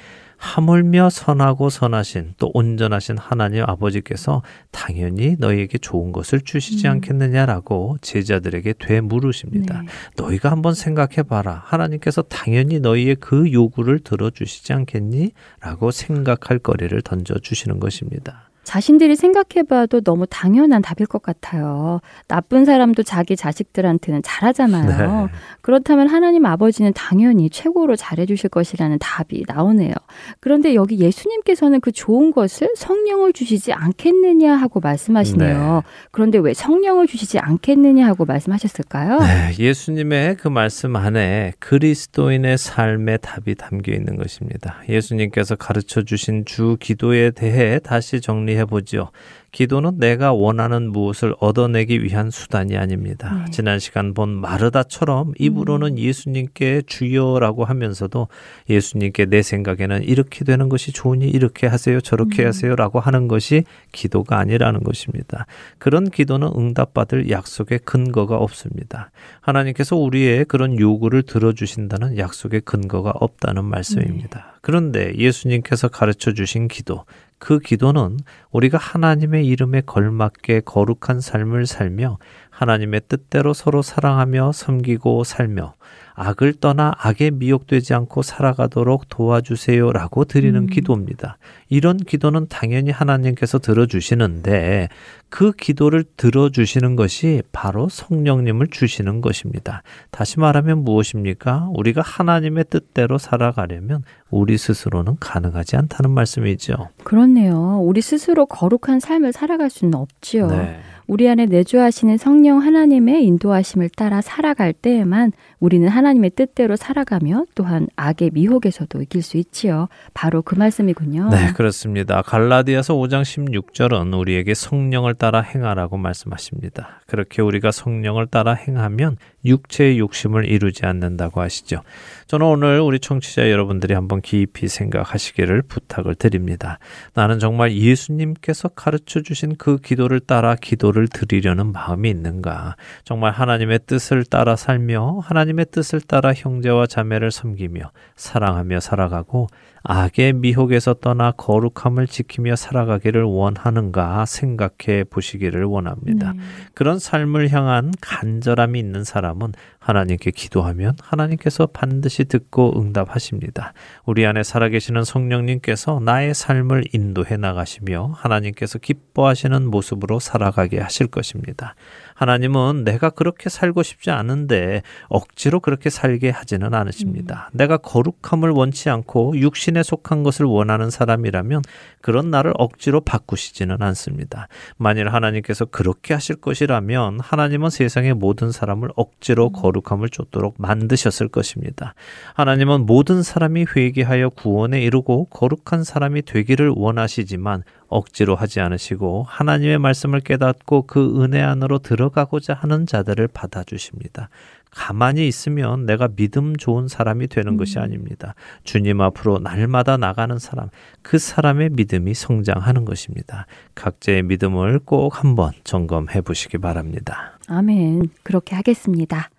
하물며 선하고 선하신 또 온전하신 하나님 아버지께서 당연히 너희에게 좋은 것을 주시지 음. 않겠느냐라고 제자들에게 되물으십니다. 네. 너희가 한번 생각해봐라. 하나님께서 당연히 너희의 그 요구를 들어주시지 않겠니? 라고 생각할 거리를 던져주시는 것입니다. 자신들이 생각해봐도 너무 당연한 답일 것 같아요. 나쁜 사람도 자기 자식들한테는 잘하잖아요. 네. 그렇다면 하나님 아버지는 당연히 최고로 잘해주실 것이라는 답이 나오네요. 그런데 여기 예수님께서는 그 좋은 것을 성령을 주시지 않겠느냐 하고 말씀하시네요. 네. 그런데 왜 성령을 주시지 않겠느냐 하고 말씀하셨을까요? 네. 예수님의 그 말씀 안에 그리스도인의 삶의 답이 담겨 있는 것입니다. 예수님께서 가르쳐 주신 주 기도에 대해 다시 정리해 해보죠. 기도는 내가 원하는 무엇을 얻어내기 위한 수단이 아닙니다. 네. 지난 시간 본 마르다처럼 입으로는 예수님께 주여라고 하면서도 예수님께 내 생각에는 이렇게 되는 것이 좋으니 이렇게 하세요, 저렇게 음. 하세요라고 하는 것이 기도가 아니라는 것입니다. 그런 기도는 응답받을 약속의 근거가 없습니다. 하나님께서 우리의 그런 요구를 들어주신다는 약속의 근거가 없다는 말씀입니다. 네. 그런데 예수님께서 가르쳐 주신 기도, 그 기도는 우리가 하나님의 이름에 걸맞게 거룩한 삶을 살며 하나님의 뜻대로 서로 사랑하며 섬기고 살며 악을 떠나 악에 미혹되지 않고 살아가도록 도와주세요라고 드리는 음. 기도입니다. 이런 기도는 당연히 하나님께서 들어주시는데 그 기도를 들어주시는 것이 바로 성령님을 주시는 것입니다. 다시 말하면 무엇입니까? 우리가 하나님의 뜻대로 살아가려면 우리 스스로는 가능하지 않다는 말씀이죠. 그렇네요. 우리 스스로 거룩한 삶을 살아갈 수는 없지요. 네. 우리 안에 내주하시는 성령 하나님의 인도하심을 따라 살아갈 때에만 우리는 하나님의 뜻대로 살아가며 또한 악의 미혹에서도 이길 수 있지요. 바로 그 말씀이군요. 네, 그렇습니다. 갈라디아서 오 장 십육 절은 우리에게 성령을 따라 행하라고 말씀하십니다. 그렇게 우리가 성령을 따라 행하면 육체의 욕심을 이루지 않는다고 하시죠. 저는 오늘 우리 청취자 여러분들이 한번 깊이 생각하시기를 부탁을 드립니다. 나는 정말 예수님께서 가르쳐 주신 그 기도를 따라 기도를 드리려는 마음이 있는가? 정말 하나님의 뜻을 따라 살며 하나님의 뜻을 따라 형제와 자매를 섬기며 사랑하며 살아가고 악의 미혹에서 떠나 거룩함을 지키며 살아가기를 원하는가 생각해 보시기를 원합니다. 네. 그런 삶을 향한 간절함이 있는 사람은 하나님께 기도하면 하나님께서 반드시 듣고 응답하십니다. 우리 안에 살아계시는 성령님께서 나의 삶을 인도해 나가시며 하나님께서 기뻐하시는 모습으로 살아가게 하실 것입니다. 하나님은 내가 그렇게 살고 싶지 않은데 억지로 그렇게 살게 하지는 않으십니다. 음. 내가 거룩함을 원치 않고 육신에 속한 것을 원하는 사람이라면 그런 나를 억지로 바꾸시지는 않습니다. 만일 하나님께서 그렇게 하실 것이라면 하나님은 세상의 모든 사람을 억지로 거룩함을 쫓도록 만드셨을 것입니다. 하나님은 모든 사람이 회개하여 구원에 이르고 거룩한 사람이 되기를 원하시지만 억지로 하지 않으시고 하나님의 말씀을 깨닫고 그 은혜 안으로 들어가고자 하는 자들을 받아주십니다. 가만히 있으면 내가 믿음 좋은 사람이 되는 음. 것이 아닙니다. 주님 앞으로 날마다 나가는 사람, 그 사람의 믿음이 성장하는 것입니다. 각자의 믿음을 꼭 한번 점검해 보시기 바랍니다. 아멘. 그렇게 하겠습니다.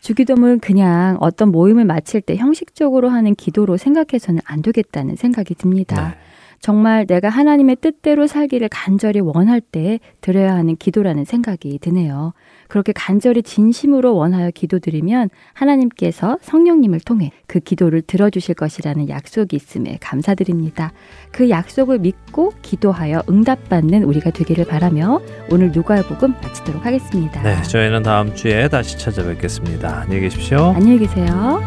주기도문 그냥 어떤 모임을 마칠 때 형식적으로 하는 기도로 생각해서는 안 되겠다는 생각이 듭니다. 네. 정말 내가 하나님의 뜻대로 살기를 간절히 원할 때 드려야 하는 기도라는 생각이 드네요. 그렇게 간절히 진심으로 원하여 기도드리면 하나님께서 성령님을 통해 그 기도를 들어주실 것이라는 약속이 있음에 감사드립니다. 그 약속을 믿고 기도하여 응답받는 우리가 되기를 바라며 오늘 누가복음 마치도록 하겠습니다. 네, 저희는 다음 주에 다시 찾아뵙겠습니다. 안녕히 계십시오. 안녕히 계세요.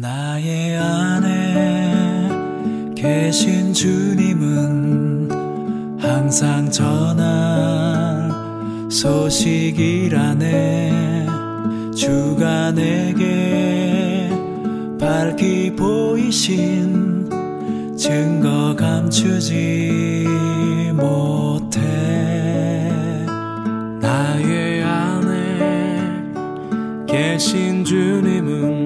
나의 안에 계신 주님은 항상 전할 소식이라네. 주가 내게 밝히 보이신 증거 감추지 못해. 나의 안에 계신 주님은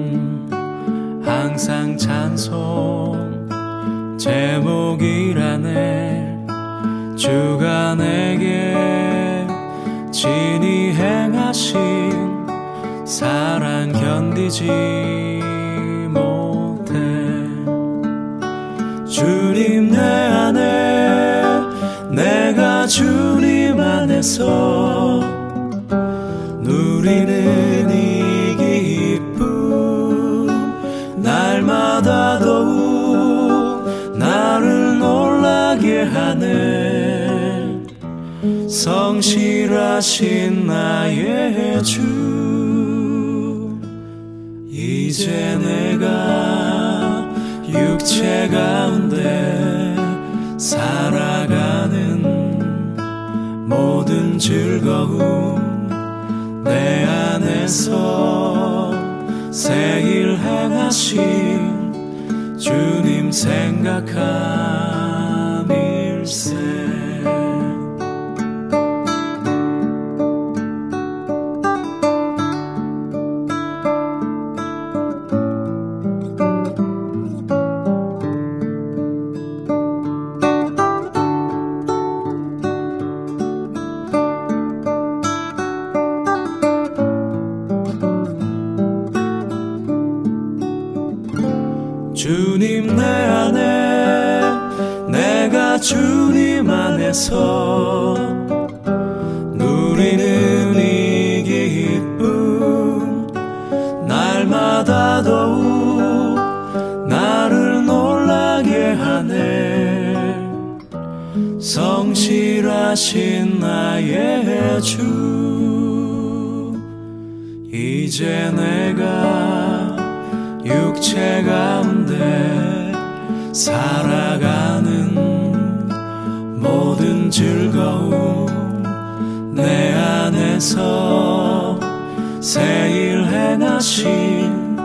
항상 찬송 제목이라네. 주가 내게 친히 행하신 사랑 견디지 못해. 주님 내 안에, 내가 주님 안에서 누리는 이 기쁨, 날마다 더욱 나를 놀라게 하네. 성실하신 나의 주, 이제 내가 육체 가운데 살아가는 모든 즐거움 내 안에서 새일 행하신 주님 생각함일세. 주님 내 안에, 내가 주님 안에서 누리는 이 기쁨, 날마다 더욱 나를 놀라게 하네. 성실하신 나의 주, 이제 내가 육체 가운데 살아가는 모든 즐거움 내 안에서 새일 행하신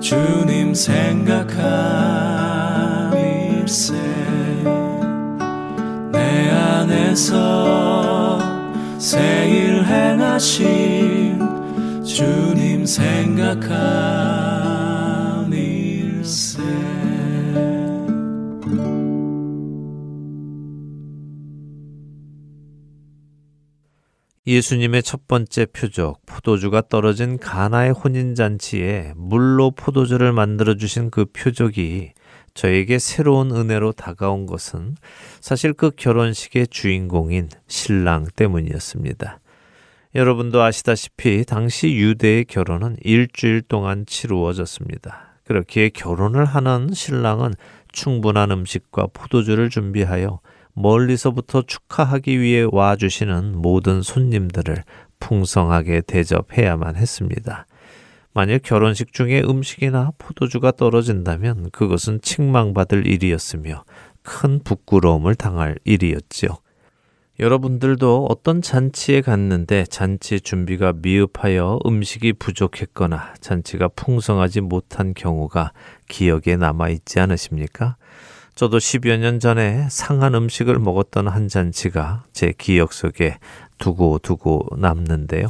주님 생각함일세. 내 안에서 새일 행하신 주님 생각함 예수님의 첫 번째 표적, 포도주가 떨어진 가나의 혼인잔치에 물로 포도주를 만들어주신 그 표적이 저에게 새로운 은혜로 다가온 것은 사실 그 결혼식의 주인공인 신랑 때문이었습니다. 여러분도 아시다시피 당시 유대의 결혼은 일주일 동안 치루어졌습니다. 그렇기에 결혼을 하는 신랑은 충분한 음식과 포도주를 준비하여 멀리서부터 축하하기 위해 와주시는 모든 손님들을 풍성하게 대접해야만 했습니다. 만일 결혼식 중에 음식이나 포도주가 떨어진다면 그것은 칭망받을 일이었으며 큰 부끄러움을 당할 일이었지요. 여러분들도 어떤 잔치에 갔는데 잔치 준비가 미흡하여 음식이 부족했거나 잔치가 풍성하지 못한 경우가 기억에 남아있지 않으십니까? 저도 십여 년 전에 상한 음식을 먹었던 한 잔치가 제 기억 속에 두고두고 남는데요.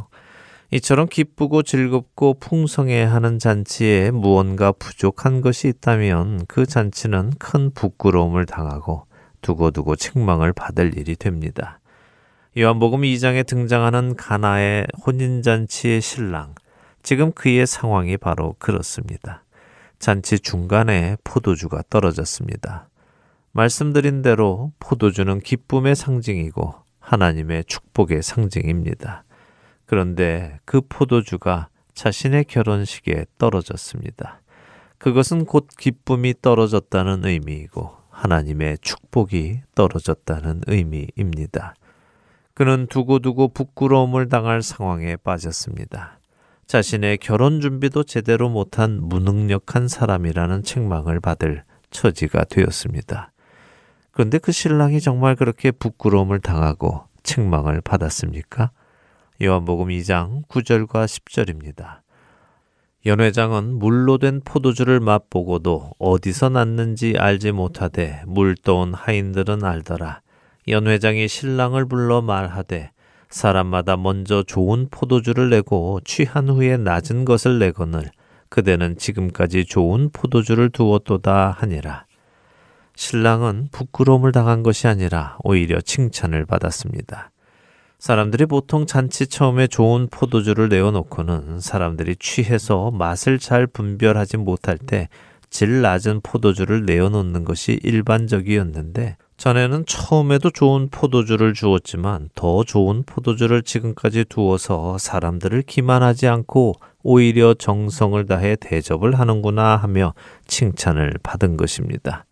이처럼 기쁘고 즐겁고 풍성해하는 잔치에 무언가 부족한 것이 있다면 그 잔치는 큰 부끄러움을 당하고 두고두고 책망을 받을 일이 됩니다. 요한복음 이 장에 등장하는 가나의 혼인잔치의 신랑, 지금 그의 상황이 바로 그렇습니다. 잔치 중간에 포도주가 떨어졌습니다. 말씀드린 대로 포도주는 기쁨의 상징이고 하나님의 축복의 상징입니다. 그런데 그 포도주가 자신의 결혼식에 떨어졌습니다. 그것은 곧 기쁨이 떨어졌다는 의미이고 하나님의 축복이 떨어졌다는 의미입니다. 그는 두고두고 부끄러움을 당할 상황에 빠졌습니다. 자신의 결혼 준비도 제대로 못한 무능력한 사람이라는 책망을 받을 처지가 되었습니다. 그런데 그 신랑이 정말 그렇게 부끄러움을 당하고 책망을 받았습니까? 요한복음 이 장 구 절과 십 절입니다. 연회장은 물로 된 포도주를 맛보고도 어디서 났는지 알지 못하되 물떠온 하인들은 알더라. 연회장이 신랑을 불러 말하되 사람마다 먼저 좋은 포도주를 내고 취한 후에 낮은 것을 내거늘 그대는 지금까지 좋은 포도주를 두었도다 하니라. 신랑은 부끄러움을 당한 것이 아니라 오히려 칭찬을 받았습니다. 사람들이 보통 잔치 처음에 좋은 포도주를 내어놓고는 사람들이 취해서 맛을 잘 분별하지 못할 때 질 낮은 포도주를 내어놓는 것이 일반적이었는데 전에는 처음에도 좋은 포도주를 주었지만 더 좋은 포도주를 지금까지 두어서 사람들을 기만하지 않고 오히려 정성을 다해 대접을 하는구나 하며 칭찬을 받은 것입니다.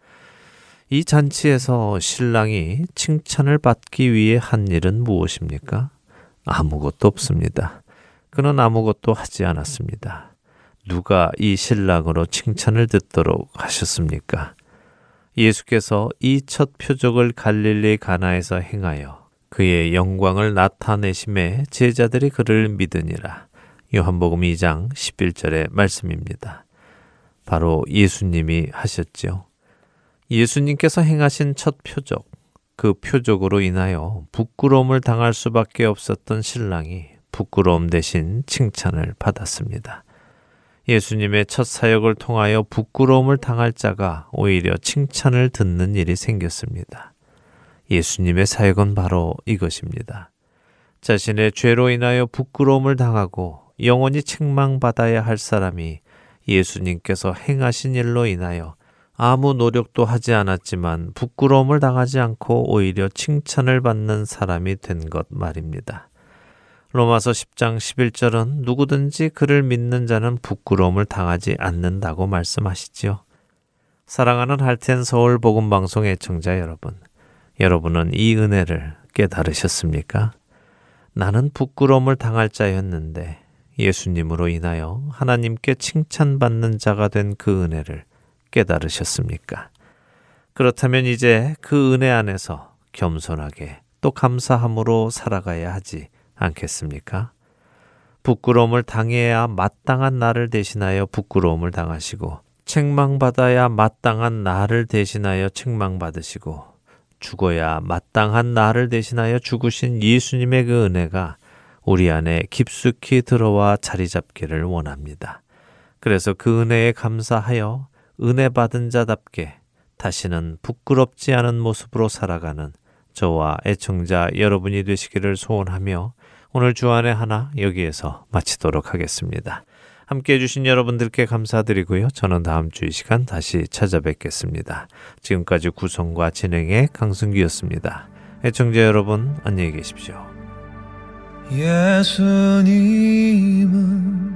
이 잔치에서 신랑이 칭찬을 받기 위해 한 일은 무엇입니까? 아무것도 없습니다. 그는 아무것도 하지 않았습니다. 누가 이 신랑으로 칭찬을 듣도록 하셨습니까? 예수께서 이 첫 표적을 갈릴리 가나에서 행하여 그의 영광을 나타내심에 제자들이 그를 믿으니라. 요한복음 이 장 십일 절의 말씀입니다. 바로 예수님이 하셨죠. 예수님께서 행하신 첫 표적, 그 표적으로 인하여 부끄러움을 당할 수밖에 없었던 신랑이 부끄러움 대신 칭찬을 받았습니다. 예수님의 첫 사역을 통하여 부끄러움을 당할 자가 오히려 칭찬을 듣는 일이 생겼습니다. 예수님의 사역은 바로 이것입니다. 자신의 죄로 인하여 부끄러움을 당하고 영원히 책망받아야 할 사람이 예수님께서 행하신 일로 인하여 아무 노력도 하지 않았지만 부끄러움을 당하지 않고 오히려 칭찬을 받는 사람이 된 것 말입니다. 로마서 십 장 십일 절은 누구든지 그를 믿는 자는 부끄러움을 당하지 않는다고 말씀하시지요. 사랑하는 하트앤서울 복음방송 애청자 여러분, 여러분은 이 은혜를 깨달으셨습니까? 나는 부끄러움을 당할 자였는데 예수님으로 인하여 하나님께 칭찬받는 자가 된 그 은혜를 깨달으셨습니까? 그렇다면 이제 그 은혜 안에서 겸손하게 또 감사함으로 살아가야 하지 않겠습니까? 부끄러움을 당해야 마땅한 나를 대신하여 부끄러움을 당하시고 책망받아야 마땅한 나를 대신하여 책망받으시고 죽어야 마땅한 나를 대신하여 죽으신 예수님의 그 은혜가 우리 안에 깊숙이 들어와 자리 잡기를 원합니다. 그래서 그 은혜에 감사하여 은혜 받은 자답게 다시는 부끄럽지 않은 모습으로 살아가는 저와 애청자 여러분이 되시기를 소원하며 오늘 주안의 하나 여기에서 마치도록 하겠습니다. 함께해 주신 여러분들께 감사드리고요. 저는 다음 주 이 시간 다시 찾아뵙겠습니다. 지금까지 구성과 진행의 강승기였습니다. 애청자 여러분 안녕히 계십시오. 예수님은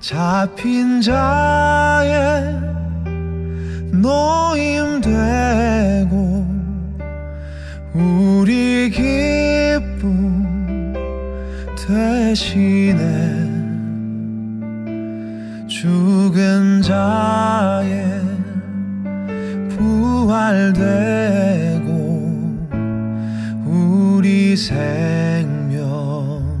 잡힌 자의 노임되고 우리 기쁨 대신에 죽은 자의 부활되고 우리 생명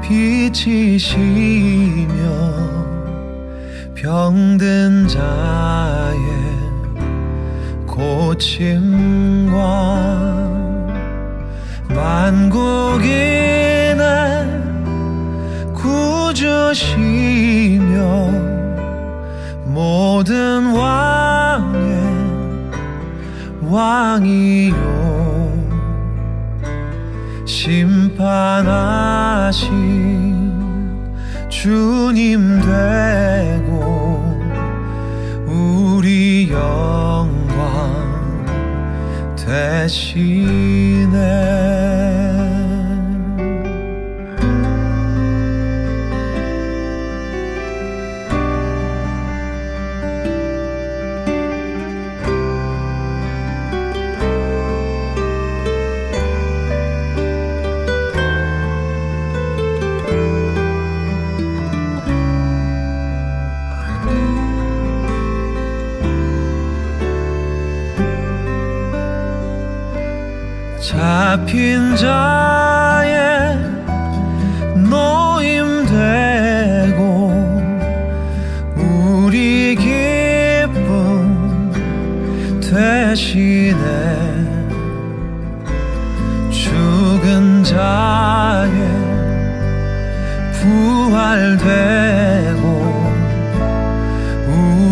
빛이시며 병든 자의 고침과 만국인의 구주시며 모든 왕의 왕이요 심판하신 주님 되고 우리 영광 대신에 잡힌 자의 노임되고 우리 기쁨 대신에 죽은 자의 부활되고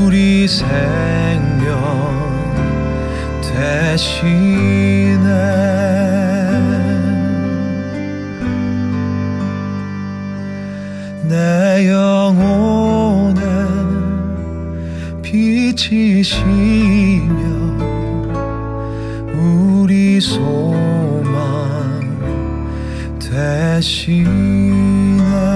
우리 생명 대신에 내 영혼에 빛이시며 우리 소망 되시네.